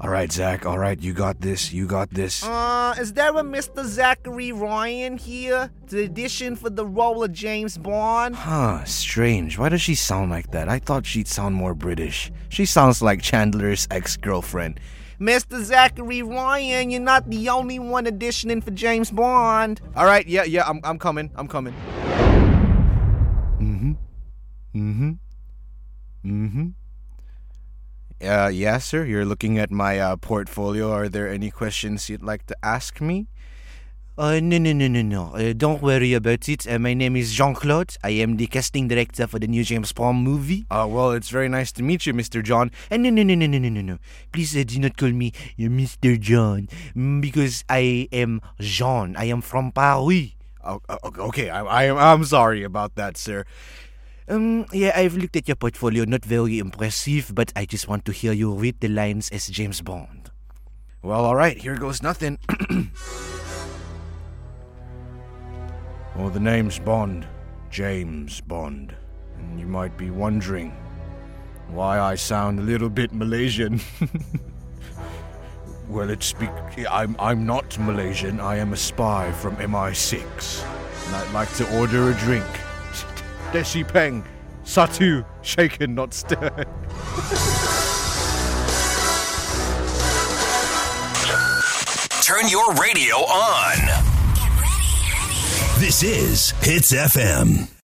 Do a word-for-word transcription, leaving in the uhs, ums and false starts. All right, Zach. All right, you got this. You got this. Uh, is there a Mister Zachary Ryan here to audition for the role of James Bond? Huh, strange. Why does she sound like that? I thought she'd sound more British. She sounds like Chandler's ex-girlfriend. Mister Zachary Ryan, you're not the only one auditioning for James Bond. All right, yeah, yeah, I'm, I'm coming. I'm coming. Mm-hmm. Mm-hmm. Mm-hmm. Uh, yeah, sir, you're looking at my uh, portfolio. Are there any questions you'd like to ask me? Uh, no, no, no, no, no. Uh, don't worry about it. Uh, my name is Jean-Claude. I am the casting director for the new James Bond movie. Uh, well, it's very nice to meet you, Mister John. Uh, no, no, no, no, no, no, no. Please uh, do not call me uh, Mister John, because I am Jean. I am from Paris. Oh, okay, I, I, I'm sorry about that, sir. Um, yeah, I've looked at your portfolio, not very impressive, but I just want to hear you read the lines as James Bond. Well, alright, here goes nothing. Well, the name's Bond, James Bond, and you might be wondering why I sound a little bit Malaysian. Well, it's be- I'm, I'm not Malaysian, I am a spy from M I six, and I'd like to order a drink. Deshi Peng, Satu, shaken, not stirred. Turn your radio on. Get ready, ready. This is Hits F M.